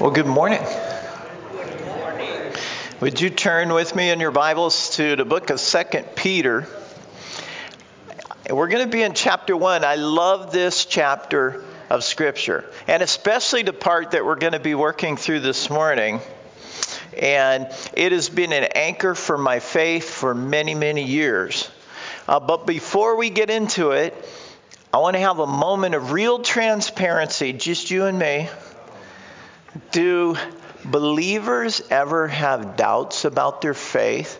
Well, good morning. Would you turn with me in your Bibles to the book of Second Peter? We're going to be in chapter 1. I love this chapter of Scripture, and especially the part that we're going to be working through this morning. And it has been an anchor for my faith for many, many years. But before we get into it, I want to have a moment of real transparency, just you and me. Do believers ever have doubts about their faith?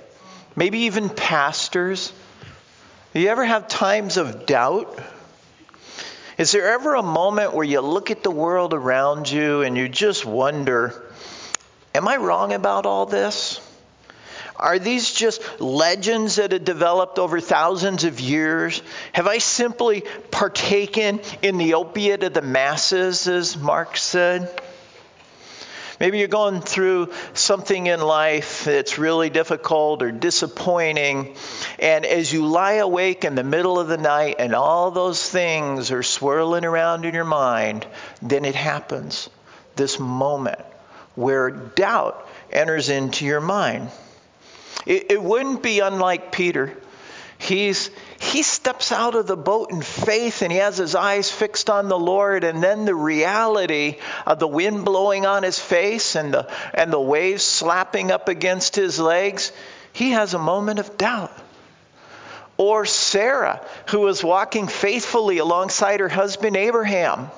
Maybe even pastors? Do you ever have times of doubt? Is there ever a moment where you look at the world around you and you just wonder, am I wrong about all this? Are these just legends that have developed over thousands of years? Have I simply partaken in the opiate of the masses, as Marx said? Maybe you're going through something in life that's really difficult or disappointing. And as you lie awake in the middle of the night and all those things are swirling around in your mind, then it happens. This moment where doubt enters into your mind. It wouldn't be unlike Peter. He steps out of the boat in faith, and he has his eyes fixed on the Lord, and then the reality of the wind blowing on his face and the waves slapping up against his legs, he has a moment of doubt. Or Sarah, who was walking faithfully alongside her husband Abraham,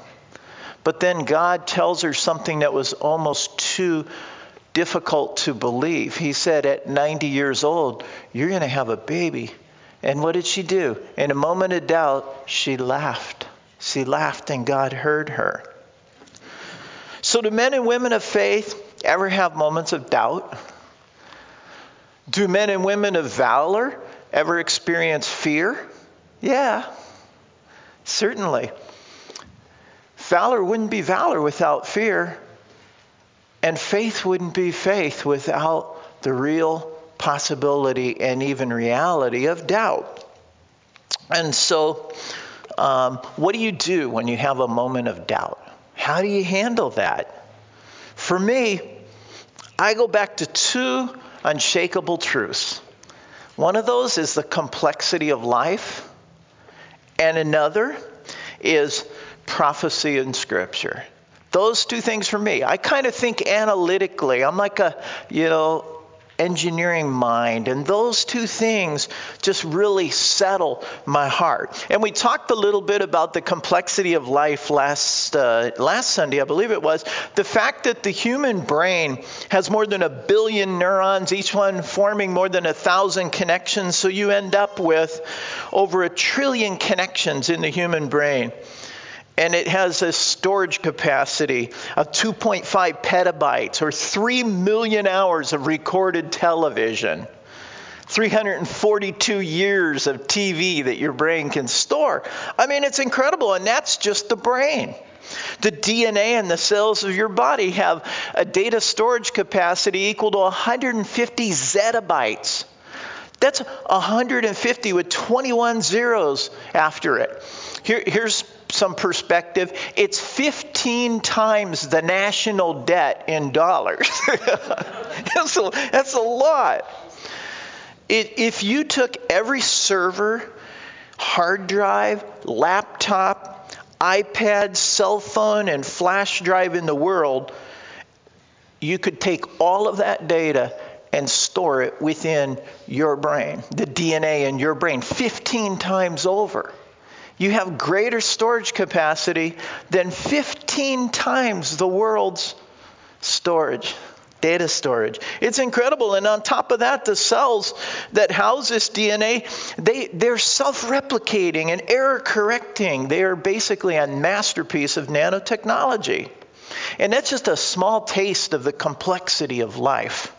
but then God tells her something that was almost too difficult to believe. He said, at 90 years old, you're going to have a baby. And what did she do? In a moment of doubt, she laughed. She laughed, and God heard her. So do men and women of faith ever have moments of doubt? Do men and women of valor ever experience fear? Yeah, certainly. Valor wouldn't be valor without fear. And faith wouldn't be faith without the real possibility and even reality of doubt. And so, what do you do when you have a moment of doubt? How do you handle that? For me, I go back to two unshakable truths. One of those is the complexity of life, and another is prophecy in Scripture. Those two things for me. I kind of think analytically. I'm like a, engineering mind, and those two things just really settle my heart. And we talked a little bit about the complexity of life last Sunday, I believe it was. The fact that the human brain has more than 1 billion neurons, each one forming more than 1,000 connections, so you end up with over 1 trillion connections in the human brain. And it has a storage capacity of 2.5 petabytes or 3 million hours of recorded television, 342 years of TV that your brain can store. I mean, it's incredible, and that's just the brain. The DNA and the cells of your body have a data storage capacity equal to 150 zettabytes. That's 150 with 21 zeros after it. Here's some perspective. It's 15 times the national debt in dollars. That's a lot. If you took every server, hard drive, laptop, iPad, cell phone, and flash drive in the world, you could take all of that data and store it within your brain, the DNA in your brain, 15 times over. You have greater storage capacity than 15 times the world's storage, data storage. It's incredible. And on top of that, the cells that house this DNA, they're self-replicating and error-correcting. They are basically a masterpiece of nanotechnology. And that's just a small taste of the complexity of life.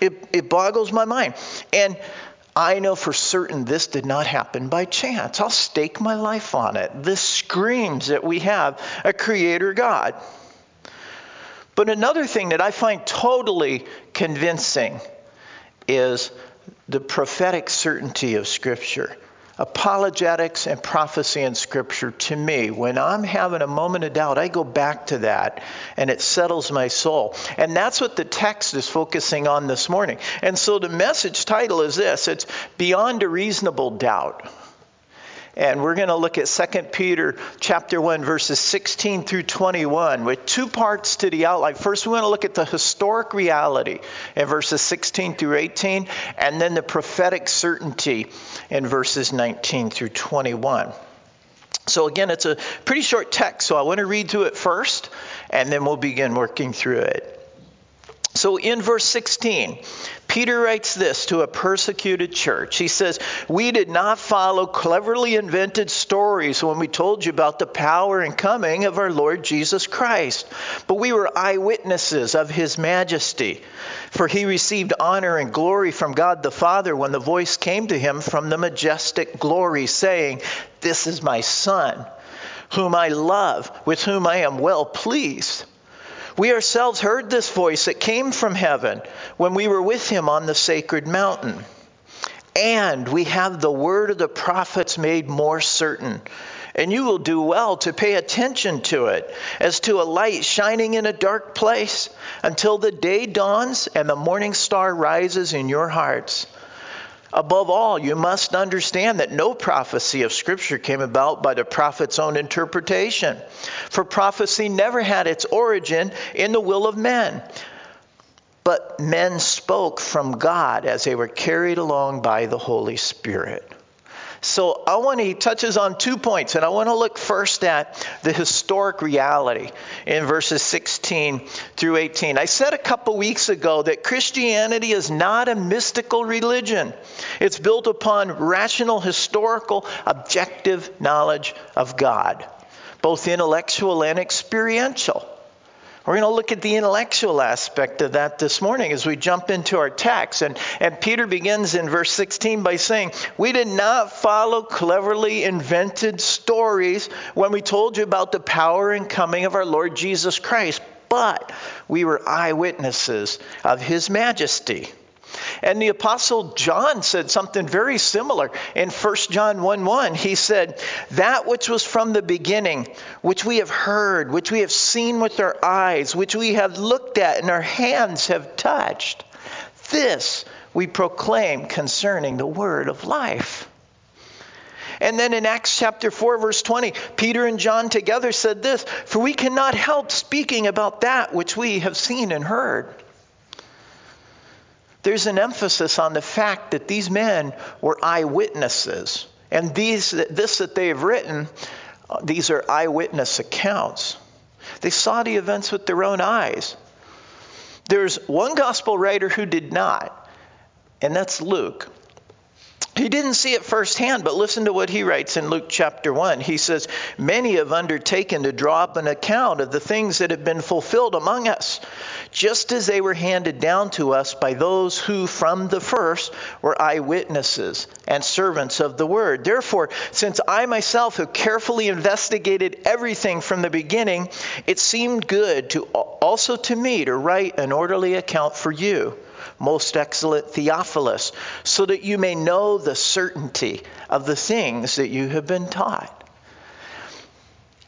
It boggles my mind. And I know for certain this did not happen by chance. I'll stake my life on it. This screams that we have a creator God. But another thing that I find totally convincing is the prophetic certainty of Scripture, apologetics and prophecy in Scripture, to me, when I'm having a moment of doubt, I go back to that, and it settles my soul. And that's what the text is focusing on this morning. And so the message title is this. It's Beyond a Reasonable Doubt. And we're going to look at 2 Peter chapter 1, verses 16 through 21, with two parts to the outline. First, we want to look at the historic reality in verses 16 through 18, and then the prophetic certainty in verses 19 through 21. So again, it's a pretty short text, so I want to read through it first, and then we'll begin working through it. So in verse 16, Peter writes this to a persecuted church. He says, "We did not follow cleverly invented stories when we told you about the power and coming of our Lord Jesus Christ, but we were eyewitnesses of his majesty. For he received honor and glory from God the Father when the voice came to him from the majestic glory, saying, 'This is my Son, whom I love, with whom I am well pleased.' We ourselves heard this voice that came from heaven when we were with him on the sacred mountain. And we have the word of the prophets made more certain. And you will do well to pay attention to it as to a light shining in a dark place until the day dawns and the morning star rises in your hearts. Above all, you must understand that no prophecy of Scripture came about by the prophet's own interpretation. For prophecy never had its origin in the will of men, but men spoke from God as they were carried along by the Holy Spirit." So he touches on two points, and I want to look first at the historic reality in verses 16 through 18. I said a couple weeks ago that Christianity is not a mystical religion. It's built upon rational, historical, objective knowledge of God, both intellectual and experiential. We're going to look at the intellectual aspect of that this morning as we jump into our text. And Peter begins in verse 16 by saying, "We did not follow cleverly invented stories when we told you about the power and coming of our Lord Jesus Christ, but we were eyewitnesses of his majesty." And the Apostle John said something very similar in 1 John 1:1. He said, "That which was from the beginning, which we have heard, which we have seen with our eyes, which we have looked at and our hands have touched, this we proclaim concerning the word of life." And then in Acts chapter 4, verse 20, Peter and John together said this, "For we cannot help speaking about that which we have seen and heard." There's an emphasis on the fact that these men were eyewitnesses. And this that they have written, these are eyewitness accounts. They saw the events with their own eyes. There's one gospel writer who did not, and that's Luke. He didn't see it firsthand, but listen to what he writes in Luke chapter 1. He says, "Many have undertaken to draw up an account of the things that have been fulfilled among us, just as they were handed down to us by those who from the first were eyewitnesses and servants of the word. Therefore, since I myself have carefully investigated everything from the beginning, it seemed good to me to write an orderly account for you, most excellent Theophilus, so that you may know the certainty of the things that you have been taught."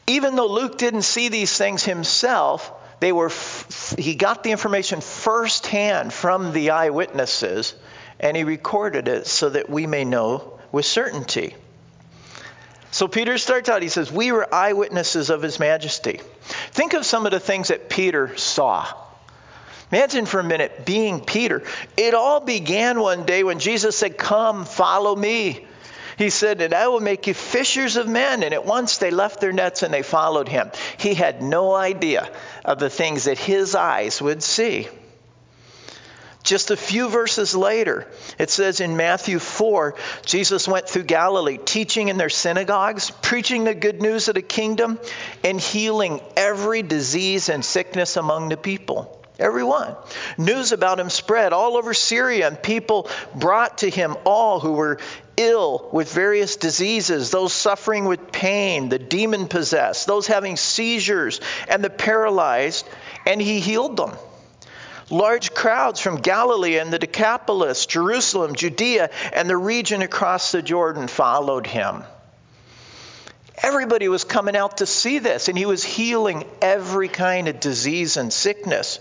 Even though Luke didn't see these things himself, he got the information firsthand from the eyewitnesses, and he recorded it so that we may know with certainty. So Peter starts out, he says, "We were eyewitnesses of his majesty." Think of some of the things that Peter saw. Imagine for a minute being Peter. It all began one day when Jesus said, "Come, follow me." He said, "And I will make you fishers of men." And at once they left their nets and they followed him. He had no idea of the things that his eyes would see. Just a few verses later, it says in Matthew 4, Jesus went through Galilee, teaching in their synagogues, preaching the good news of the kingdom, and healing every disease and sickness among the people. Everyone. News about him spread all over Syria, and people brought to him all who were ill with various diseases, those suffering with pain, the demon-possessed, those having seizures, and the paralyzed, and he healed them. Large crowds from Galilee and the Decapolis, Jerusalem, Judea, and the region across the Jordan followed him. Everybody was coming out to see this, and he was healing every kind of disease and sickness.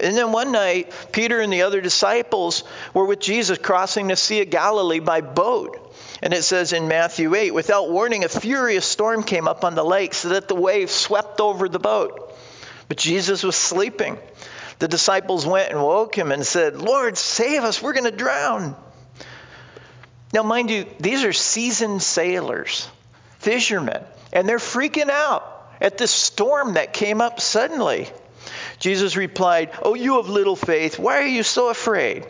And then one night, Peter and the other disciples were with Jesus crossing the Sea of Galilee by boat. And it says in Matthew 8, without warning, a furious storm came up on the lake so that the waves swept over the boat. But Jesus was sleeping. The disciples went and woke him and said, Lord, save us, we're going to drown. Now, mind you, these are seasoned sailors, fishermen, and they're freaking out at this storm that came up suddenly. Jesus replied, Oh, you of little faith, why are you so afraid?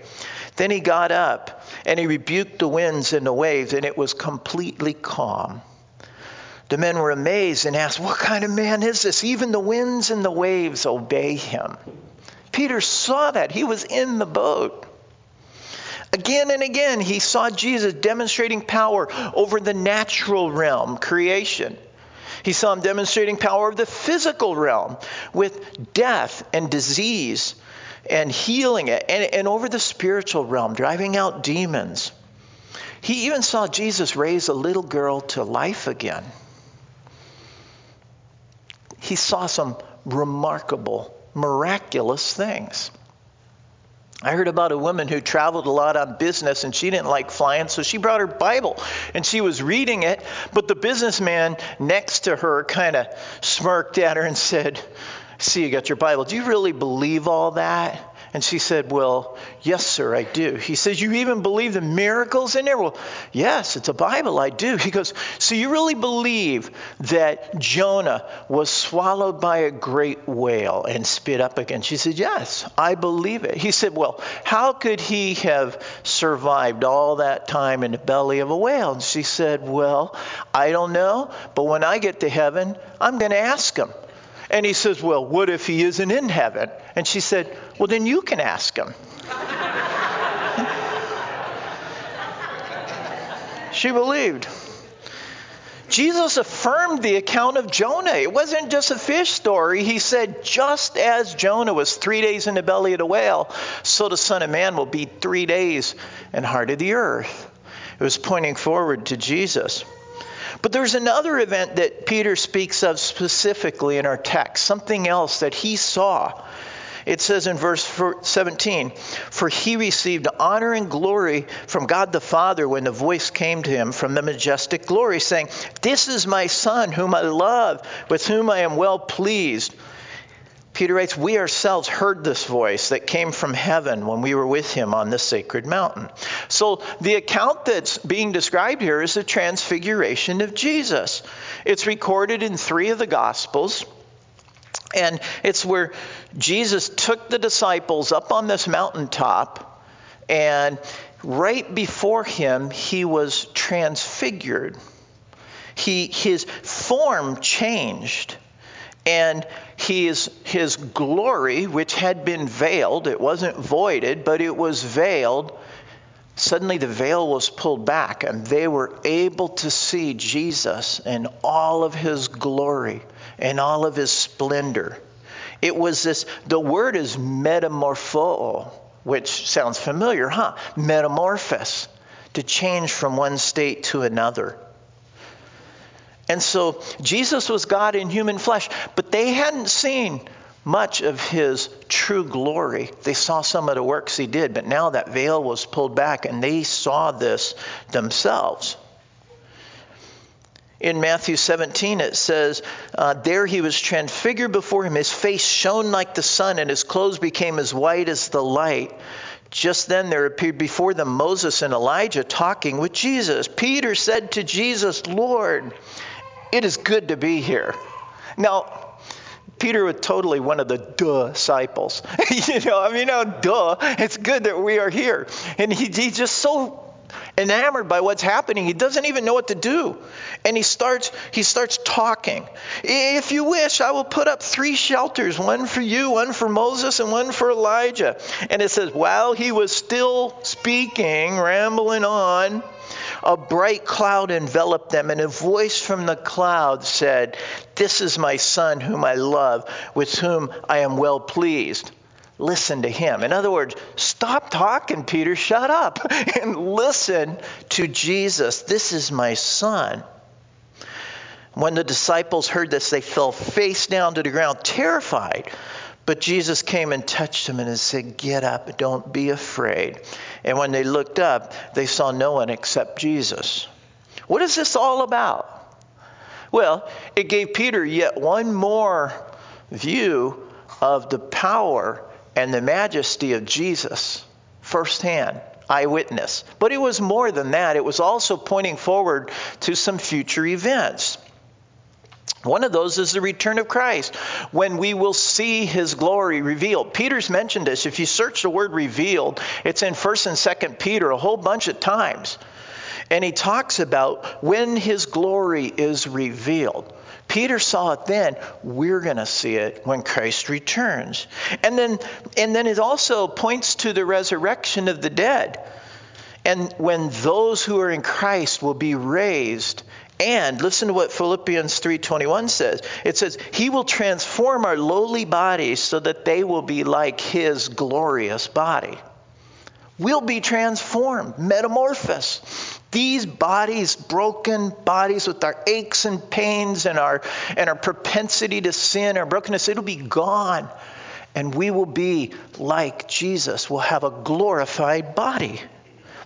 Then he got up and he rebuked the winds and the waves, and it was completely calm. The men were amazed and asked, What kind of man is this? Even the winds and the waves obey him. Peter saw that. He was in the boat. Again and again, he saw Jesus demonstrating power over the natural realm, creation. He saw him demonstrating power of the physical realm with death and disease and healing it, and over the spiritual realm, driving out demons. He even saw Jesus raise a little girl to life again. He saw some remarkable, miraculous things. I heard about a woman who traveled a lot on business, and she didn't like flying, so she brought her Bible, and she was reading it, but the businessman next to her kind of smirked at her and said, see, you got your Bible. Do you really believe all that? And she said, well, yes, sir, I do. He says, you even believe the miracles in there? Well, yes, it's a Bible, I do. He goes, so you really believe that Jonah was swallowed by a great whale and spit up again? She said, yes, I believe it. He said, well, how could he have survived all that time in the belly of a whale? And she said, well, I don't know, but when I get to heaven, I'm going to ask him. And he says, well, what if he isn't in heaven? And she said, well, then you can ask him. She believed. Jesus affirmed the account of Jonah. It wasn't just a fish story. He said, just as Jonah was 3 days in the belly of the whale, so the Son of Man will be 3 days in the heart of the earth. It was pointing forward to Jesus. But there's another event that Peter speaks of specifically in our text, something else that he saw. It says in verse 17, for he received honor and glory from God the Father when the voice came to him from the majestic glory, saying, this is my Son whom I love, with whom I am well pleased. Peter writes, we ourselves heard this voice that came from heaven when we were with him on this sacred mountain. So the account that's being described here is the transfiguration of Jesus. It's recorded in three of the Gospels, and it's where Jesus took the disciples up on this mountaintop, and right before him, he was transfigured. His form changed. And his glory, which had been veiled, it wasn't voided, but it was veiled. Suddenly the veil was pulled back, and they were able to see Jesus in all of his glory and all of his splendor. It was this, the word is metamorpho, which sounds familiar, huh? Metamorphosis, to change from one state to another. And so Jesus was God in human flesh, but they hadn't seen much of his true glory. They saw some of the works he did, but now that veil was pulled back and they saw this themselves. In Matthew 17, it says, there he was transfigured before him. His face shone like the sun and his clothes became as white as the light. Just then there appeared before them Moses and Elijah talking with Jesus. Peter said to Jesus, Lord, it is good to be here. Now, Peter was totally one of the disciples. It's good that we are here. And he's just so enamored by what's happening. He doesn't even know what to do. And he starts talking. If you wish, I will put up 3 shelters, one for you, one for Moses, and one for Elijah. And it says, while he was still speaking, rambling on, a bright cloud enveloped them, and a voice from the cloud said, "This is my son whom I love, with whom I am well pleased. Listen to him." In other words, stop talking, Peter, shut up, and listen to Jesus. This is my son. When the disciples heard this, they fell face down to the ground, terrified. But Jesus came and touched him and said, "Get up, don't be afraid." And when they looked up, they saw no one except Jesus. What is this all about? Well, it gave Peter yet one more view of the power and the majesty of Jesus firsthand, eyewitness. But it was more than that. It was also pointing forward to some future events. One of those is the return of Christ, when we will see his glory revealed. Peter's mentioned this. If you search the word revealed, it's in 1st and 2nd Peter a whole bunch of times. And he talks about when his glory is revealed. Peter saw it then. We're going to see it when Christ returns. And then it also points to the resurrection of the dead. And when those who are in Christ will be raised. And listen to what Philippians 3:21 says. It says, he will transform our lowly bodies so that they will be like his glorious body. We'll be transformed, metamorphosed. These bodies, broken bodies with our aches and pains and our propensity to sin, our brokenness, it'll be gone. And we will be like Jesus. We'll have a glorified body.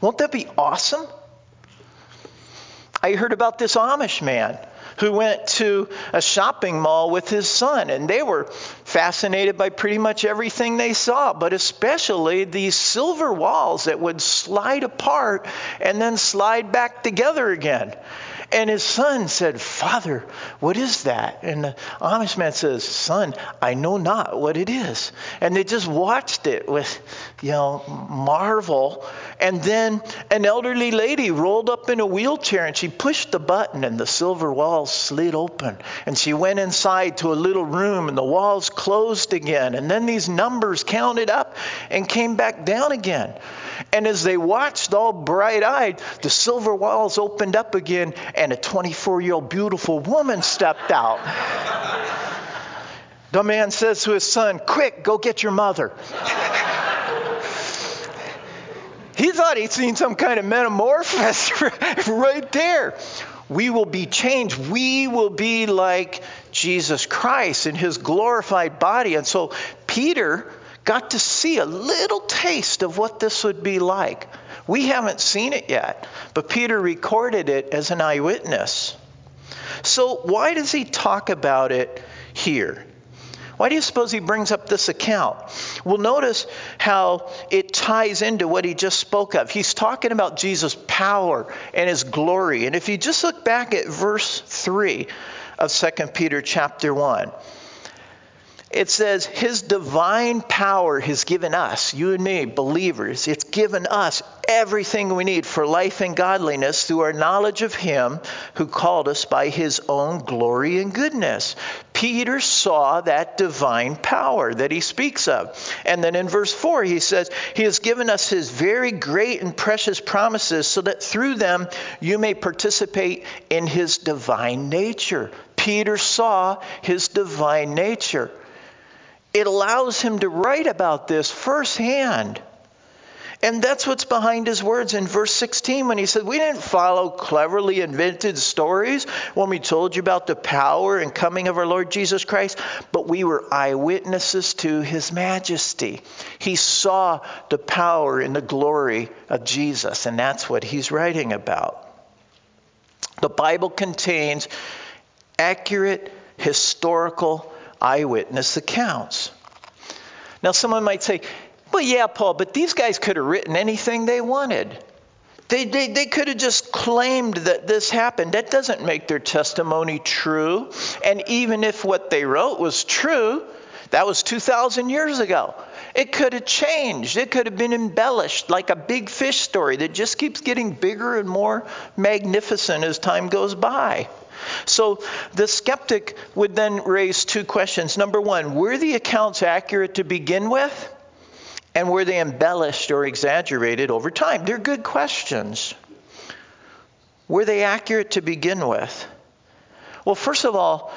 Won't that be awesome? I heard about this Amish man who went to a shopping mall with his son, and they were fascinated by pretty much everything they saw, but especially these silver walls that would slide apart and then slide back together again. And his son said, "Father, what is that?" And the Amish man says, "Son, I know not what it is." And they just watched it with, marvel. And then an elderly lady rolled up in a wheelchair, and she pushed the button, and the silver walls slid open. And she went inside to a little room, and the walls closed again. And then these numbers counted up and came back down again. And as they watched, all bright-eyed, the silver walls opened up again, and a 24-year-old beautiful woman stepped out. The man says to his son, "Quick, go get your mother." He thought he'd seen some kind of metamorphosis right there. We will be changed. We will be like Jesus Christ in his glorified body. And so Peter got to see a little taste of what this would be like. We haven't seen it yet, but Peter recorded it as an eyewitness. So why does he talk about it here? Why do you suppose he brings up this account? Well, notice how it ties into what he just spoke of. He's talking about Jesus' power and his glory. And if you just look back at verse 3 of 2 Peter chapter 1, it says his divine power has given us, you and me, believers, it's given us everything we need for life and godliness through our knowledge of him who called us by his own glory and goodness. Peter saw that divine power that he speaks of. And then in verse 4, he says, he has given us his very great and precious promises so that through them you may participate in his divine nature. Peter saw his divine nature. It allows him to write about this firsthand. And that's what's behind his words in verse 16 when he said, we didn't follow cleverly invented stories when we told you about the power and coming of our Lord Jesus Christ, but we were eyewitnesses to his majesty. He saw the power and the glory of Jesus, and that's what he's writing about. The Bible contains accurate historical eyewitness accounts. Now, someone might say, well, yeah, Paul, but these guys could have written anything they wanted. They could have just claimed that this happened. That doesn't make their testimony true. And even if what they wrote was true, That was 2,000 years ago. It could have changed. It could have been embellished like a big fish story that just keeps getting bigger and more magnificent as time goes by. So the skeptic would then raise two questions. Number one, were the accounts accurate to begin with? And were they embellished or exaggerated over time? They're good questions. Were they accurate to begin with? Well, first of all,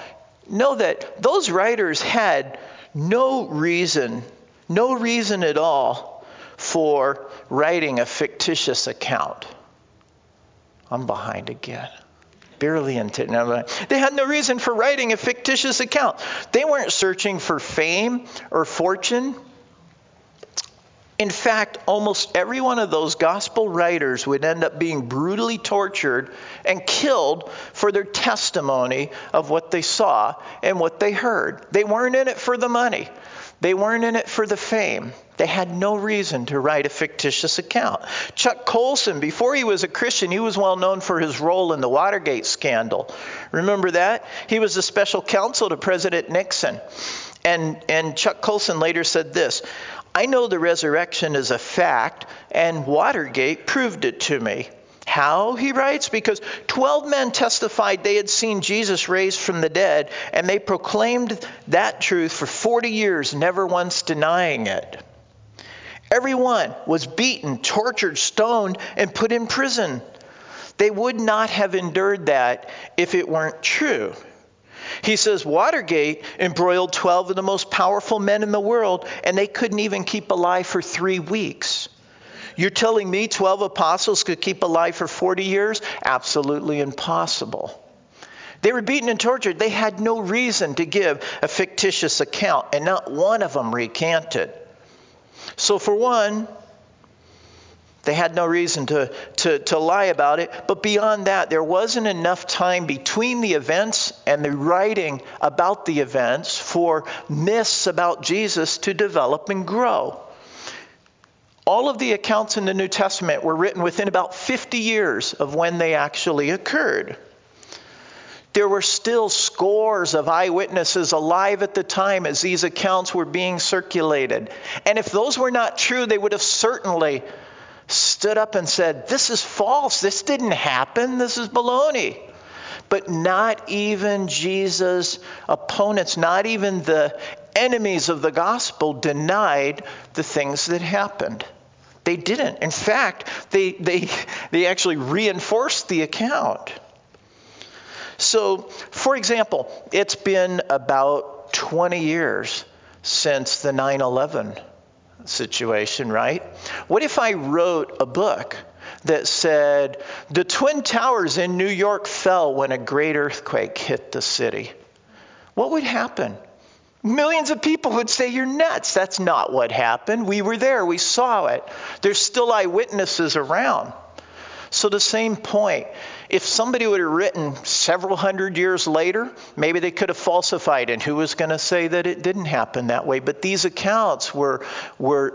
know that those writers had no reason at all for writing a fictitious account. I'm behind again. Barely into it. They had no reason for writing a fictitious account. They weren't searching for fame or fortune. In fact, almost every one of those gospel writers would end up being brutally tortured and killed for their testimony of what they saw and what they heard. They weren't in it for the money. They weren't in it for the fame. They had no reason to write a fictitious account. Chuck Colson, before he was a Christian, he was well known for his role in the Watergate scandal. Remember that? He was a special counsel to President Nixon. And Chuck Colson later said this, "I know the resurrection is a fact, and Watergate proved it to me." How, he writes? Because 12 men testified they had seen Jesus raised from the dead, and they proclaimed that truth for 40 years, never once denying it. Everyone was beaten, tortured, stoned, and put in prison. They would not have endured that if it weren't true. He says Watergate embroiled 12 of the most powerful men in the world, and they couldn't even keep alive for 3 weeks. You're telling me 12 apostles could keep alive for 40 years? Absolutely impossible. They were beaten and tortured. They had no reason to give a fictitious account, and not one of them recanted. So for one, they had no reason to lie about it. But beyond that, there wasn't enough time between the events and the writing about the events for myths about Jesus to develop and grow. All of the accounts in the New Testament were written within about 50 years of when they actually occurred. There were still scores of eyewitnesses alive at the time as these accounts were being circulated. And if those were not true, they would have certainly stood up and said, "This is false. This didn't happen. This is baloney." But not even Jesus' opponents, not even the enemies of the gospel denied the things that happened. They didn't. In fact, they actually reinforced the account. So, for example, it's been about 20 years since the 9/11 situation, right? What if I wrote a book that said, "The Twin Towers in New York fell when a great earthquake hit the city"? What would happen? Millions of people would say, "You're nuts. That's not what happened. We were there. We saw it." There's still eyewitnesses around. So the same point, if somebody would have written several hundred years later, maybe they could have falsified it. Who was going to say that it didn't happen that way? But these accounts were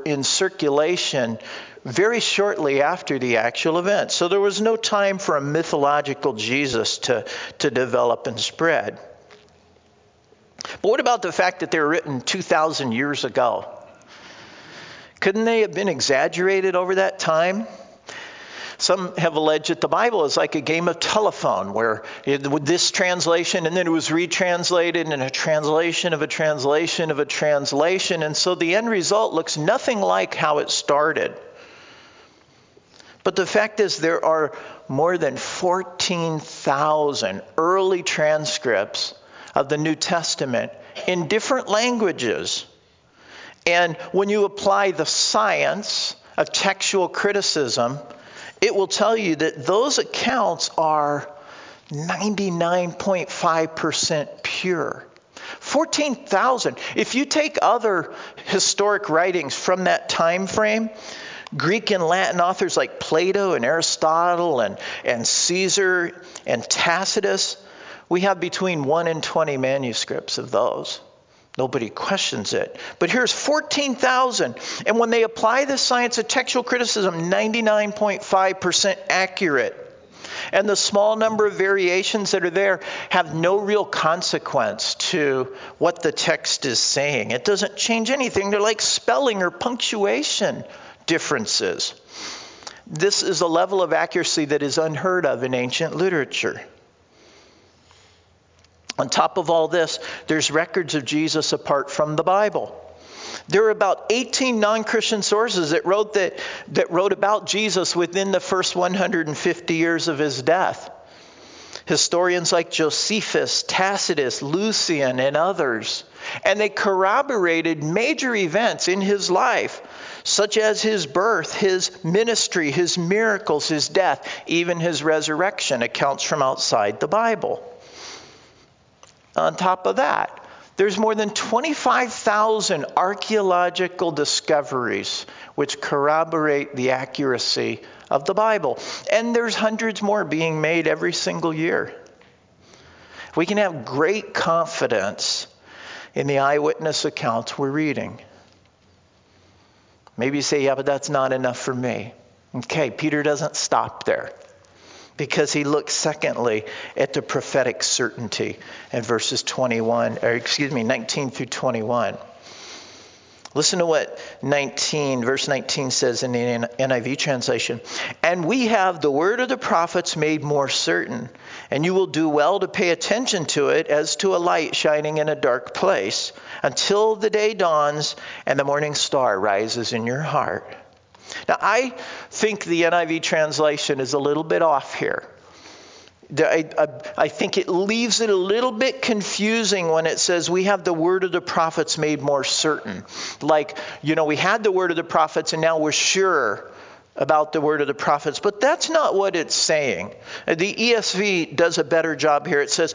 in circulation very shortly after the actual event. So there was no time for a mythological Jesus to develop and spread. But what about the fact that they were written 2,000 years ago? Couldn't they have been exaggerated over that time? Some have alleged that the Bible is like a game of telephone where with this translation and then it was retranslated and a translation. And so the end result looks nothing like how it started. But the fact is there are more than 14,000 early transcripts of the New Testament in different languages. And when you apply the science of textual criticism, it will tell you that those accounts are 99.5% pure. 14,000. If you take other historic writings from that time frame, Greek and Latin authors like Plato and Aristotle and Caesar and Tacitus, we have between 1 and 20 manuscripts of those. Nobody questions it. But here's 14,000. And when they apply the science of textual criticism, 99.5% accurate. And the small number of variations that are there have no real consequence to what the text is saying. It doesn't change anything. They're like spelling or punctuation differences. This is a level of accuracy that is unheard of in ancient literature. On top of all this, there's records of Jesus apart from the Bible. There are about 18 non-Christian sources that wrote about Jesus within the first 150 years of his death. Historians like Josephus, Tacitus, Lucian, and others. And they corroborated major events in his life, such as his birth, his ministry, his miracles, his death, even his resurrection, accounts from outside the Bible. On top of that, there's more than 25,000 archaeological discoveries which corroborate the accuracy of the Bible. And there's hundreds more being made every single year. We can have great confidence in the eyewitness accounts we're reading. Maybe you say, yeah, but that's not enough for me. Okay, Peter doesn't stop there, because he looks secondly at the prophetic certainty in verses 19 through 21. Listen to what verse 19 says in the NIV translation. And we have the word of the prophets made more certain, and you will do well to pay attention to it as to a light shining in a dark place, until the day dawns and the morning star rises in your heart. Now, I think the NIV translation is a little bit off here. I think it leaves it a little bit confusing when it says we have the word of the prophets made more certain. Like, we had the word of the prophets and now we're sure about the word of the prophets. But that's not what it's saying. The ESV does a better job here. It says,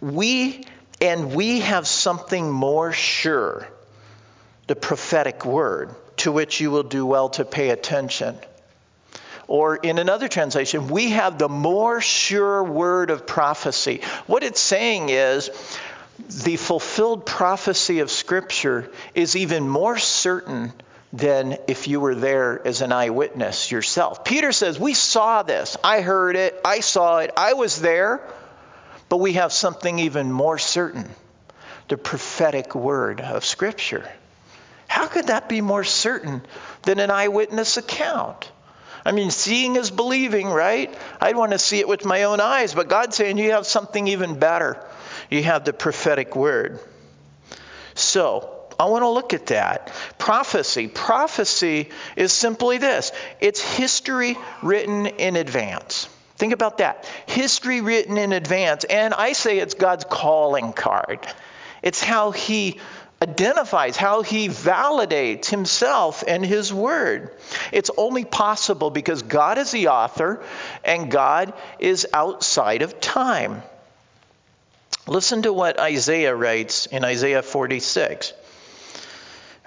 we have something more sure, the prophetic word, to which you will do well to pay attention. Or in another translation, we have the more sure word of prophecy. What it's saying is the fulfilled prophecy of Scripture is even more certain than if you were there as an eyewitness yourself. Peter says, we saw this. I heard it. I saw it. I was there. But we have something even more certain, the prophetic word of Scripture. How could that be more certain than an eyewitness account? I mean, seeing is believing, right? I'd want to see it with my own eyes, but God's saying you have something even better. You have the prophetic word. So, I want to look at that. Prophecy. Prophecy is simply this. It's history written in advance. Think about that. History written in advance. And I say it's God's calling card. It's how he identifies, how he validates himself and his word. It's only possible because God is the author and God is outside of time. Listen to what Isaiah writes in Isaiah 46,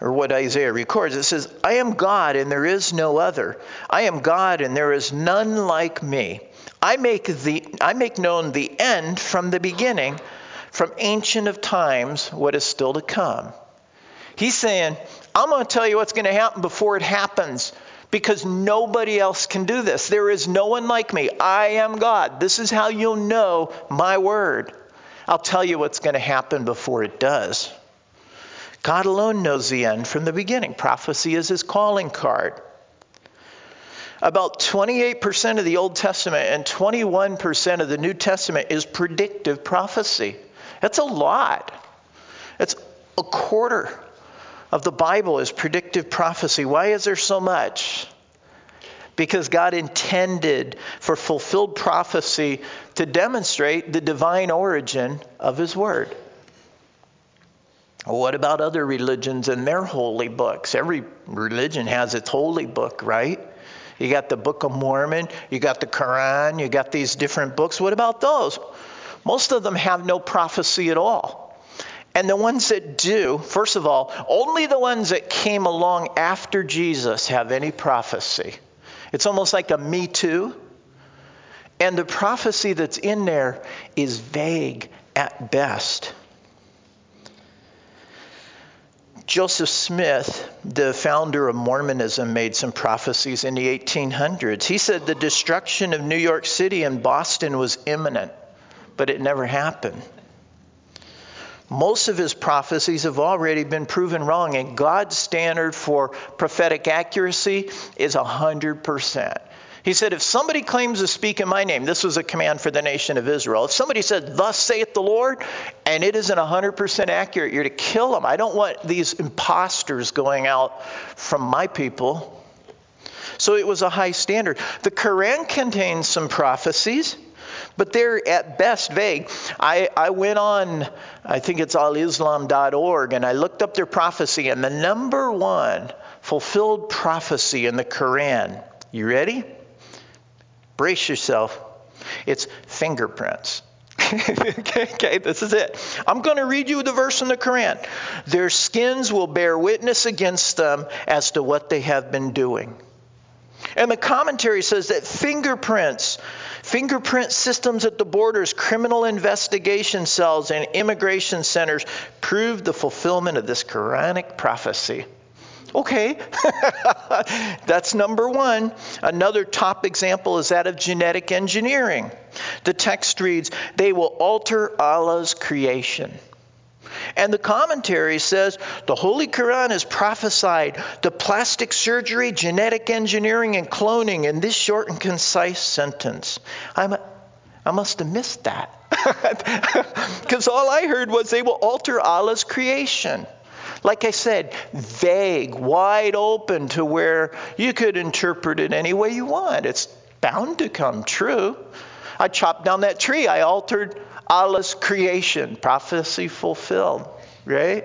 or what Isaiah records. It says, I am God and there is no other. I am God and there is none like me. I make known the end from the beginning, from ancient of times, what is still to come. He's saying, I'm going to tell you what's going to happen before it happens, because nobody else can do this. There is no one like me. I am God. This is how you'll know my word. I'll tell you what's going to happen before it does. God alone knows the end from the beginning. Prophecy is his calling card. About 28% of the Old Testament and 21% of the New Testament is predictive prophecy. That's a lot. That's a quarter of the Bible is predictive prophecy. Why is there so much? Because God intended for fulfilled prophecy to demonstrate the divine origin of his word. What about other religions and their holy books? Every religion has its holy book, right? You got the Book of Mormon, you got the Quran, you got these different books. What about those? Most of them have no prophecy at all. And the ones that do, first of all, only the ones that came along after Jesus have any prophecy. It's almost like a Me Too. And the prophecy that's in there is vague at best. Joseph Smith, the founder of Mormonism, made some prophecies in the 1800s. He said the destruction of New York City and Boston was imminent, but it never happened. Most of his prophecies have already been proven wrong, and God's standard for prophetic accuracy is 100%. He said, if somebody claims to speak in my name, this was a command for the nation of Israel. If somebody said, thus saith the Lord, and it isn't 100% accurate, you're to kill them. I don't want these imposters going out from my people. So it was a high standard. The Quran contains some prophecies, but they're at best vague. I went on, I think it's alislam.org, and I looked up their prophecy, and the number one fulfilled prophecy in the Quran, you ready? Brace yourself. It's fingerprints. Okay, this is it. I'm going to read you the verse in the Quran. Their skins will bear witness against them as to what they have been doing. And the commentary says that fingerprint systems at the borders, criminal investigation cells, and immigration centers prove the fulfillment of this Quranic prophecy. Okay, that's number one. Another top example is that of genetic engineering. The text reads, they will alter Allah's creation. And the commentary says, the Holy Quran has prophesied the plastic surgery, genetic engineering, and cloning in this short and concise sentence. I must have missed that. Because all I heard was they will alter Allah's creation. Like I said, vague, wide open to where you could interpret it any way you want. It's bound to come true. I chopped down that tree. I altered Allah's creation. Prophecy fulfilled, right?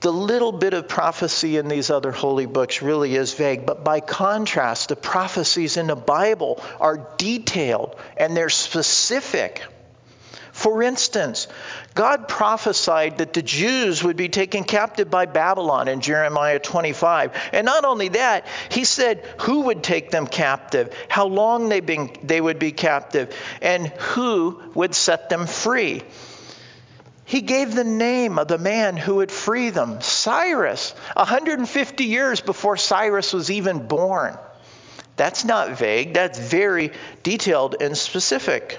The little bit of prophecy in these other holy books really is vague. But by contrast, the prophecies in the Bible are detailed and they're specific. For instance, God prophesied that the Jews would be taken captive by Babylon in Jeremiah 25. And not only that, he said who would take them captive, how long they would be captive, and who would set them free. He gave the name of the man who would free them, Cyrus, 150 years before Cyrus was even born. That's not vague. That's very detailed and specific.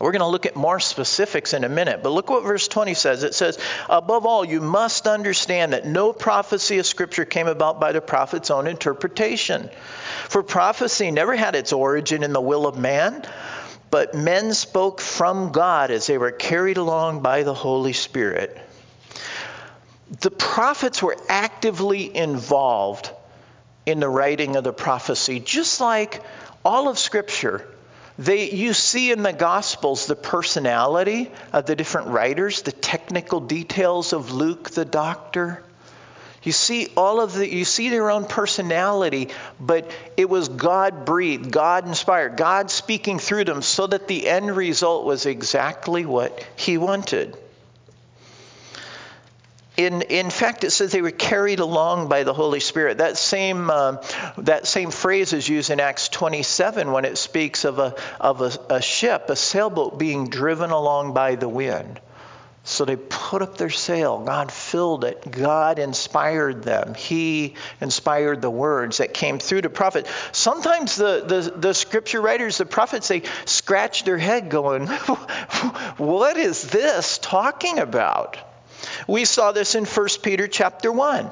We're going to look at more specifics in a minute, but look what verse 20 says. It says, above all, you must understand that no prophecy of Scripture came about by the prophet's own interpretation. For prophecy never had its origin in the will of man, but men spoke from God as they were carried along by the Holy Spirit. The prophets were actively involved in the writing of the prophecy, just like all of Scripture. You see in the Gospels the personality of the different writers, the technical details of Luke the doctor. You see their own personality, but it was God-breathed, God-inspired, God speaking through them so that the end result was exactly what he wanted. In fact, it says they were carried along by the Holy Spirit. That same phrase is used in Acts 27 when it speaks of a ship, a sailboat being driven along by the wind. So they put up their sail. God filled it. God inspired them. He inspired the words that came through the prophet. Sometimes the scripture writers, the prophets, they scratch their head going, what is this talking about? We saw this in 1 Peter chapter 1,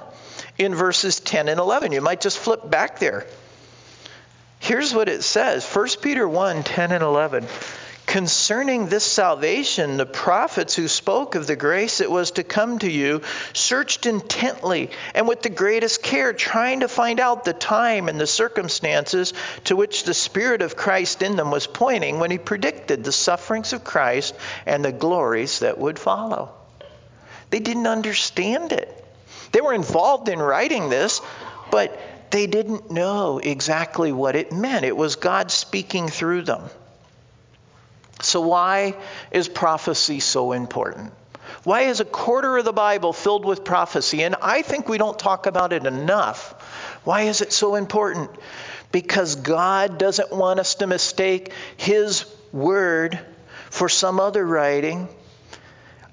in verses 10 and 11. You might just flip back there. Here's what it says, 1 Peter 1, 10 and 11. Concerning this salvation, the prophets who spoke of the grace that was to come to you searched intently and with the greatest care, trying to find out the time and the circumstances to which the Spirit of Christ in them was pointing when he predicted the sufferings of Christ and the glories that would follow. They didn't understand it. They were involved in writing this, but they didn't know exactly what it meant. It was God speaking through them. So why is prophecy so important? Why is 25% of the Bible filled with prophecy? And I think we don't talk about it enough. Why is it so important? Because God doesn't want us to mistake his word for some other writing,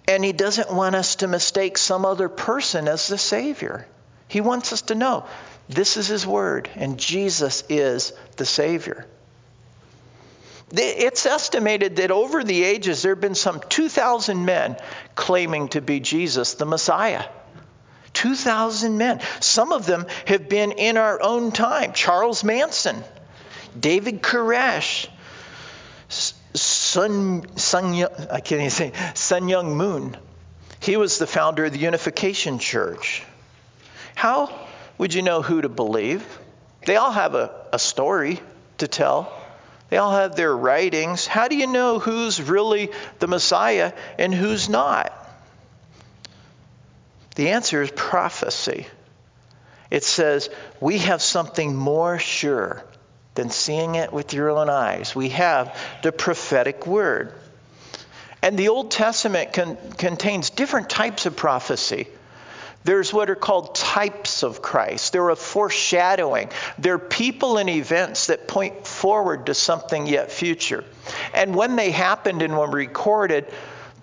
and he doesn't want us to mistake some other person as the Savior. He wants us to know this is his word, and Jesus is the Savior. It's estimated that over the ages, there have been some 2,000 men claiming to be Jesus, the Messiah. 2,000 men. Some of them have been in our own time. Charles Manson, David Koresh, Sun Yung Moon. He was the founder of the Unification Church. How would you know who to believe? They all have a story to tell. They all have their writings. How do you know who's really the Messiah and who's not? The answer is prophecy. It says, we have something more sure than seeing it with your own eyes. We have the prophetic word. And the Old Testament contains different types of prophecy. There's what are called types of Christ. They're a foreshadowing. They're people and events that point forward to something yet future. And when they happened and were recorded,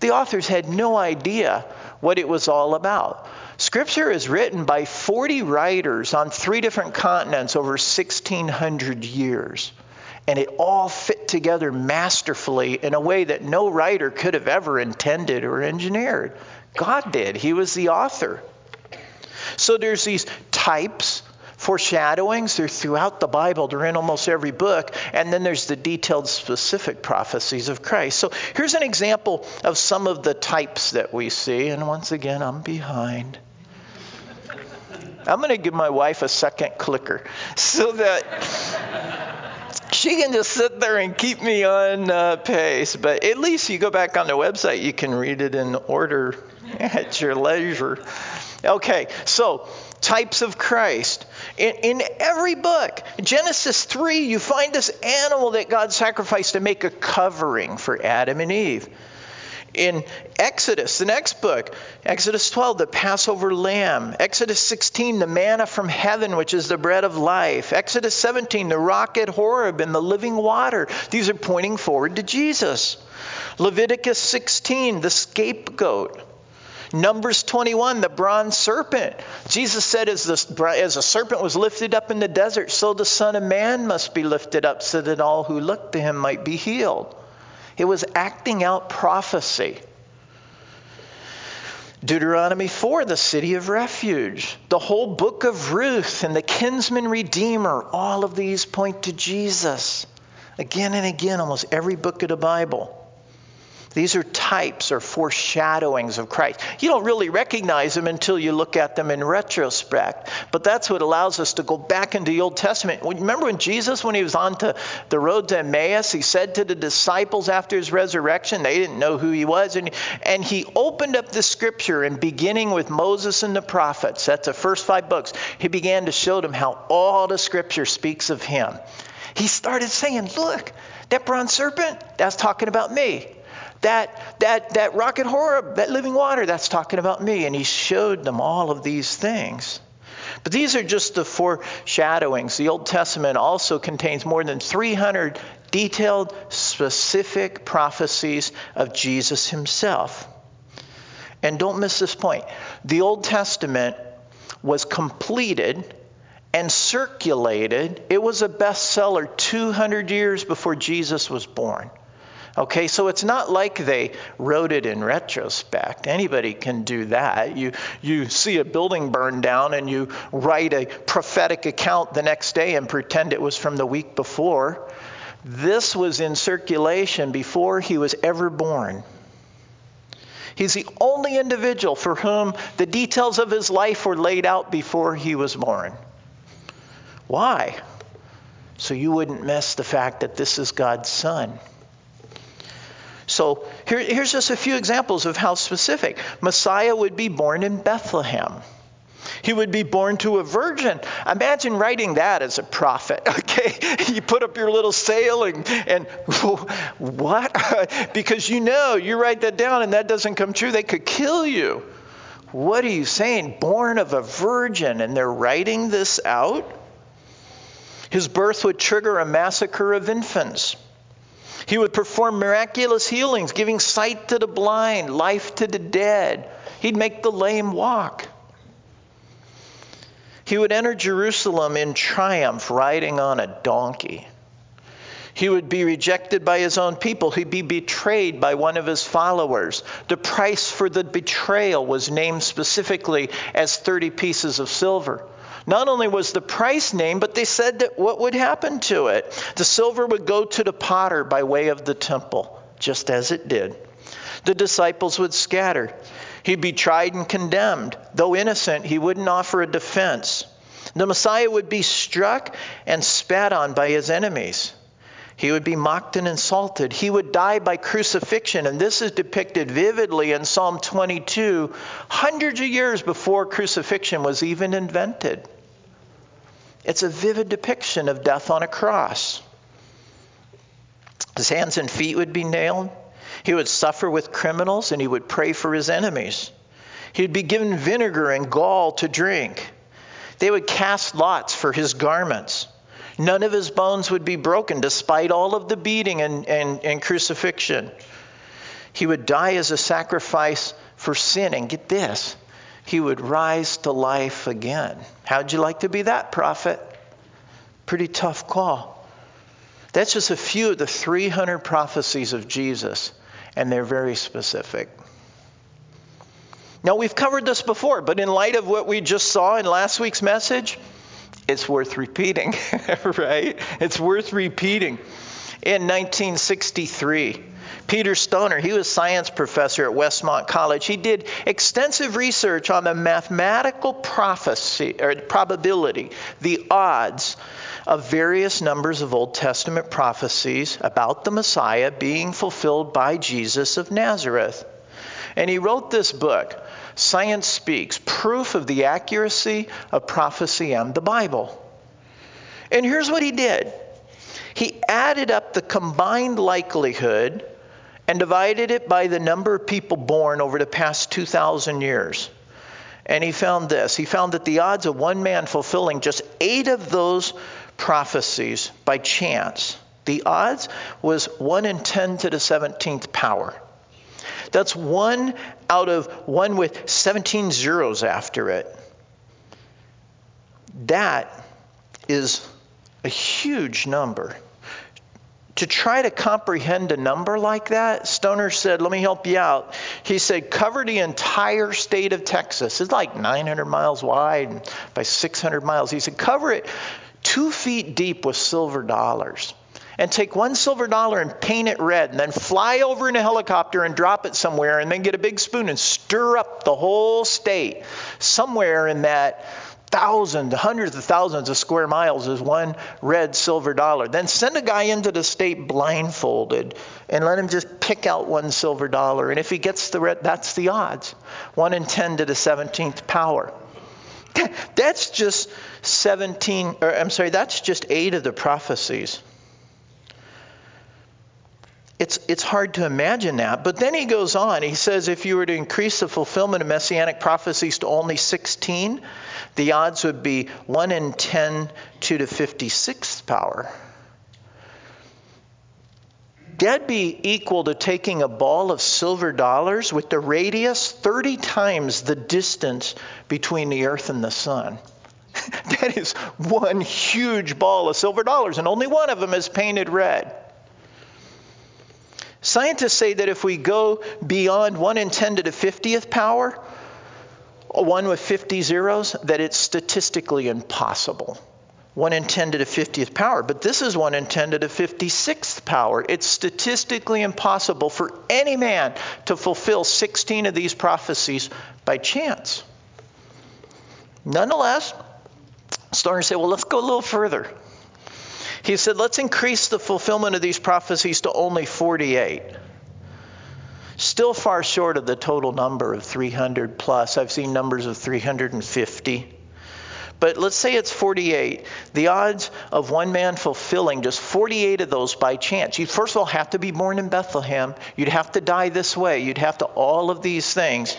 the authors had no idea what it was all about. Scripture is written by 40 writers on 3 different continents over 1,600 years. And it all fit together masterfully in a way that no writer could have ever intended or engineered. God did. He was the author. So there's these types, foreshadowings. They're throughout the Bible. They're in almost every book. And then there's the detailed specific prophecies of Christ. So here's an example of some of the types that we see. And once again, I'm behind. I'm going to give my wife a second clicker so that she can just sit there and keep me on pace. But at least you go back on the website, you can read it in order at your leisure. Okay, so types of Christ. In every book, Genesis 3, you find this animal that God sacrificed to make a covering for Adam and Eve. In Exodus, the next book, Exodus 12, the Passover lamb. Exodus 16, the manna from heaven, which is the bread of life. Exodus 17, the rock at Horeb and the living water. These are pointing forward to Jesus. Leviticus 16, the scapegoat. Numbers 21, the bronze serpent. Jesus said, as a serpent was lifted up in the desert, so the Son of Man must be lifted up, so that all who look to him might be healed. It was acting out prophecy. Deuteronomy 4, the city of refuge. The whole book of Ruth and the kinsman redeemer. All of these point to Jesus. Again and again, almost every book of the Bible. These are types or foreshadowings of Christ. You don't really recognize them until you look at them in retrospect. But that's what allows us to go back into the Old Testament. Remember when Jesus, when he was on to the road to Emmaus, he said to the disciples after his resurrection, they didn't know who he was. And he opened up the scripture, and beginning with Moses and the prophets, that's the first 5 books, he began to show them how all the scripture speaks of him. He started saying, look, that bronze serpent, that's talking about me. That rock at Horeb, that living water, that's talking about me. And he showed them all of these things. But these are just the foreshadowings. The Old Testament also contains more than 300 detailed, specific prophecies of Jesus himself. And don't miss this point. The Old Testament was completed and circulated. It was a bestseller 200 years before Jesus was born. Okay, so it's not like they wrote it in retrospect. Anybody can do that. You see a building burned down and you write a prophetic account the next day and pretend it was from the week before. This was in circulation before he was ever born. He's the only individual for whom the details of his life were laid out before he was born. Why? So you wouldn't miss the fact that this is God's Son. So here's just a few examples of how specific. Messiah would be born in Bethlehem. He would be born to a virgin. Imagine writing that as a prophet, okay? You put up your little sail and what? Because you write that down and that doesn't come true. They could kill you. What are you saying? Born of a virgin, and they're writing this out? His birth would trigger a massacre of infants. He would perform miraculous healings, giving sight to the blind, life to the dead. He'd make the lame walk. He would enter Jerusalem in triumph, riding on a donkey. He would be rejected by his own people. He'd be betrayed by one of his followers. The price for the betrayal was named specifically as 30 pieces of silver. Not only was the price named, but they said that what would happen to it? The silver would go to the potter by way of the temple, just as it did. The disciples would scatter. He'd be tried and condemned. Though innocent, he wouldn't offer a defense. The Messiah would be struck and spat on by his enemies. He would be mocked and insulted. He would die by crucifixion. And this is depicted vividly in Psalm 22, hundreds of years before crucifixion was even invented. It's a vivid depiction of death on a cross. His hands and feet would be nailed. He would suffer with criminals, and he would pray for his enemies. He'd be given vinegar and gall to drink. They would cast lots for his garments. None of his bones would be broken, despite all of the beating and crucifixion. He would die as a sacrifice for sin. And get this, he would rise to life again. How'd you like to be that prophet? Pretty tough call. That's just a few of the 300 prophecies of Jesus. And they're very specific. Now, we've covered this before, but in light of what we just saw in last week's message, it's worth repeating, right? It's worth repeating. In 1963, Peter Stoner, he was a science professor at Westmont College. He did extensive research on the mathematical prophecy or probability, the odds of various numbers of Old Testament prophecies about the Messiah being fulfilled by Jesus of Nazareth. And he wrote this book, Science Speaks, Proof of the Accuracy of Prophecy and the Bible. And here's what he did. He added up the combined likelihood and divided it by the number of people born over the past 2,000 years. And he found this. He found that the odds of one man fulfilling just 8 of those prophecies by chance, the odds was 1 in 10 to the 17th power. That's 1 out of 1 with 17 zeros after it. That is a huge number. To try to comprehend a number like that, Stoner said, let me help you out. He said, cover the entire state of Texas. It's like 900 miles wide and by 600 miles. He said, cover it 2 feet deep with silver dollars. And take 1 silver dollar and paint it red, and then fly over in a helicopter and drop it somewhere, and then get a big spoon and stir up the whole state. Somewhere in that thousands, hundreds of thousands of square miles is 1 red silver dollar. Then send a guy into the state blindfolded and let him just pick out 1 silver dollar. And if he gets the red, that's the odds. 1 in 10 to the 17th power. That's just 8 of the prophecies. It's hard to imagine that. But then he goes on. He says if you were to increase the fulfillment of messianic prophecies to only 16, the odds would be 1 in 10 to the 56th power. That'd be equal to taking a ball of silver dollars with the radius 30 times the distance between the earth and the sun. That is 1 huge ball of silver dollars, and only 1 of them is painted red. Scientists say that if we go beyond 1 in 10 to the 50th power, 1 with 50 zeros, that it's statistically impossible. 1 in 10 to the 50th power. But this is 1 in 10 to the 56th power. It's statistically impossible for any man to fulfill 16 of these prophecies by chance. Nonetheless, Stoner said, well, let's go a little further. He said, let's increase the fulfillment of these prophecies to only 48. Still far short of the total number of 300 plus. I've seen numbers of 350. But let's say it's 48. The odds of one man fulfilling just 48 of those by chance. You'd first of all have to be born in Bethlehem. You'd have to die this way. You'd have to all of these things.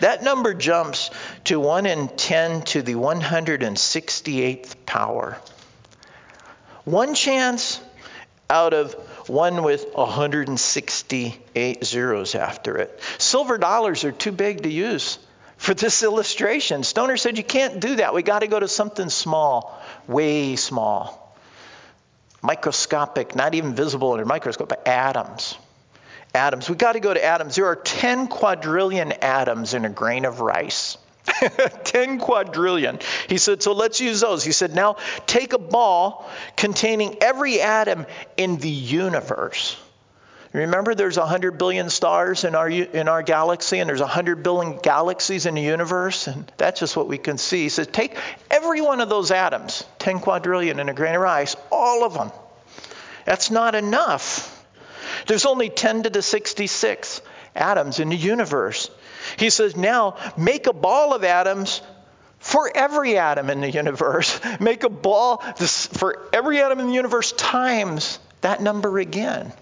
That number jumps to 1 in 10 to the 168th power. 1 chance out of one with 168 zeros after it. Silver dollars are too big to use for this illustration. Stoner said, you can't do that. We got to go to something small, way small, microscopic, not even visible under a microscope, but atoms. Atoms. We got to go to atoms. There are 10 quadrillion atoms in a grain of rice. 10 quadrillion. He said, so let's use those. He said, now take a ball containing every atom in the universe. Remember, there's 100 billion stars in our galaxy, and there's 100 billion galaxies in the universe, and that's just what we can see. He says, take every one of those atoms, 10 quadrillion in a grain of rice, all of them. That's not enough. There's only 10 to the 66 atoms in the universe. He says, now make a ball of atoms for every atom in the universe. Make a ball for every atom in the universe times that number again.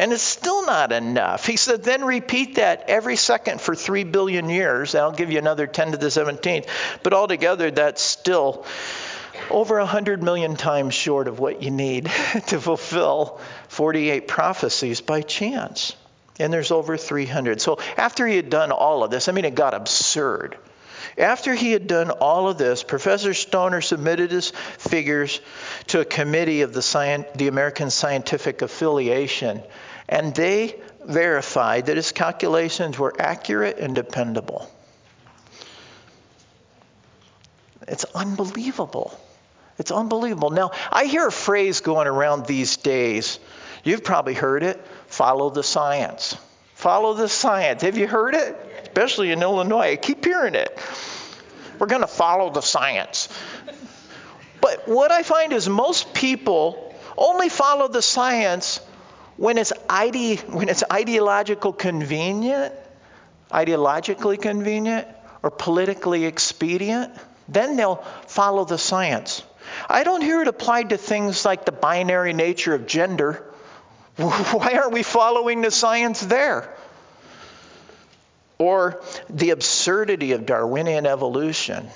And it's still not enough. He said, then repeat that every second for 3 billion years. That'll give you another 10 to the 17th. But altogether, that's still over 100 million times short of what you need to fulfill 48 prophecies by chance. And there's over 300. So after he had done all of this, it got absurd. After he had done all of this, Professor Stoner submitted his figures to a committee of the American Scientific Affiliation, and they verified that his calculations were accurate and dependable. It's unbelievable. It's unbelievable. Now, I hear a phrase going around these days. You've probably heard it. Follow the science. Follow the science. Have you heard it? Especially in Illinois. I keep hearing it. We're going to follow the science. But what I find is most people only follow the science when it's ideologically convenient, or politically expedient. Then they'll follow the science. I don't hear it applied to things like the binary nature of gender. Why aren't we following the science there? Or the absurdity of Darwinian evolution,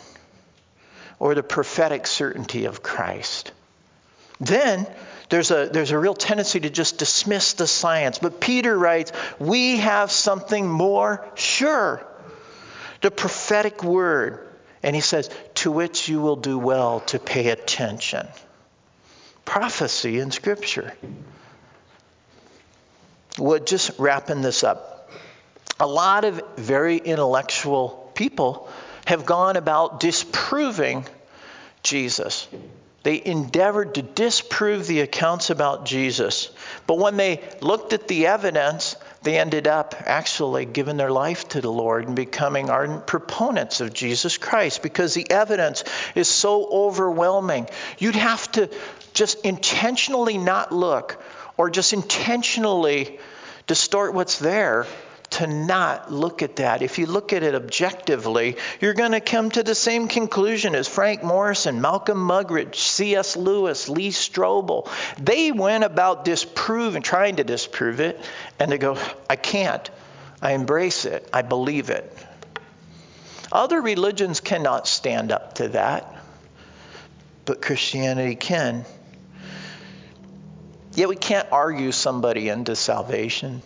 or the prophetic certainty of Christ. Then there's a real tendency to just dismiss the science. But Peter writes, we have something more sure, the prophetic word. And he says, to which you will do well to pay attention. Prophecy in Scripture. Well, just wrapping this up. A lot of very intellectual people have gone about disproving Jesus. They endeavored to disprove the accounts about Jesus. But when they looked at the evidence, they ended up actually giving their life to the Lord and becoming ardent proponents of Jesus Christ, because the evidence is so overwhelming. You'd have to just intentionally not look, or just intentionally distort what's there to not look at that. If you look at it objectively, you're going to come to the same conclusion as Frank Morrison, Malcolm Muggeridge, C.S. Lewis, Lee Strobel. They went about trying to disprove it, and they go, I can't. I embrace it. I believe it. Other religions cannot stand up to that, but Christianity can. Yet we can't argue somebody into salvation.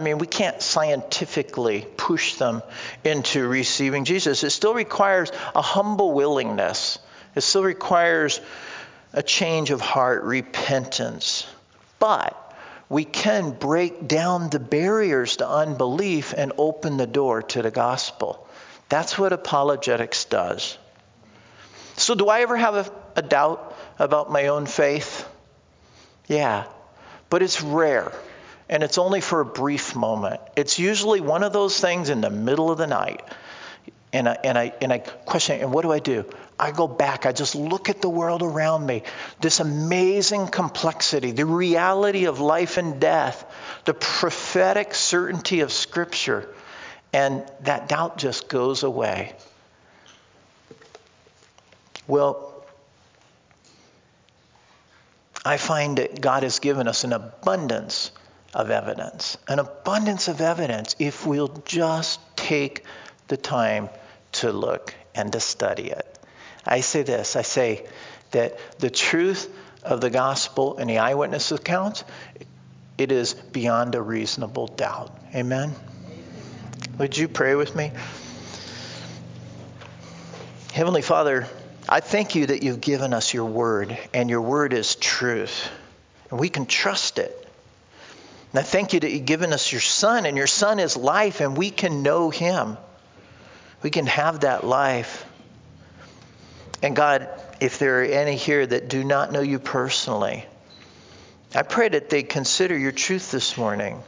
We can't scientifically push them into receiving Jesus. It still requires a humble willingness. It still requires a change of heart, repentance. But we can break down the barriers to unbelief and open the door to the gospel. That's what apologetics does. So do I ever have a doubt about my own faith? Yeah, but it's rare, and it's only for a brief moment. It's usually one of those things in the middle of the night, and I question, and what do? I go back. I just look at the world around me, this amazing complexity, the reality of life and death, the prophetic certainty of Scripture, and that doubt just goes away. Well, I find that God has given us an abundance of evidence if we'll just take the time to look and to study it. I say that the truth of the gospel and the eyewitness accounts, it is beyond a reasonable doubt. Amen? Would you pray with me? Heavenly Father, I thank you that you've given us your word, and your word is truth, and we can trust it. And I thank you that you've given us your Son, and your Son is life, and we can know him. We can have that life. And God, if there are any here that do not know you personally, I pray that they consider your truth this morning.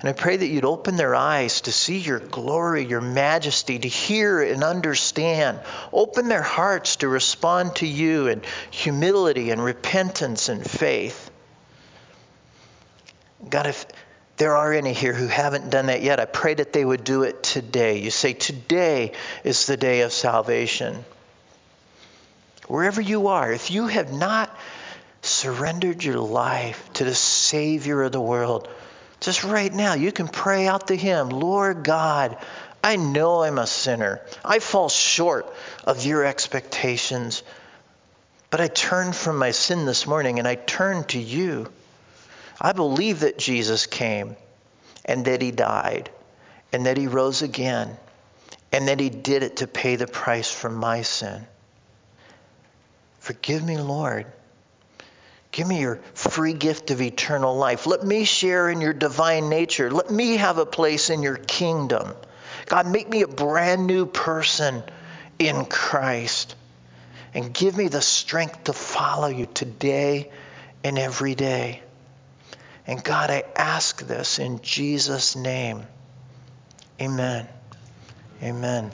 And I pray that you'd open their eyes to see your glory, your majesty, to hear and understand. Open their hearts to respond to you in humility and repentance and faith. God, if there are any here who haven't done that yet, I pray that they would do it today. You say, today is the day of salvation. Wherever you are, if you have not surrendered your life to the Savior of the world, just right now, you can pray out to him, Lord God, I know I'm a sinner. I fall short of your expectations, but I turn from my sin this morning and I turn to you. I believe that Jesus came and that he died and that he rose again and that he did it to pay the price for my sin. Forgive me, Lord. Give me your free gift of eternal life. Let me share in your divine nature. Let me have a place in your kingdom. God, make me a brand new person in Christ and give me the strength to follow you today and every day. And God, I ask this in Jesus' name. Amen. Amen.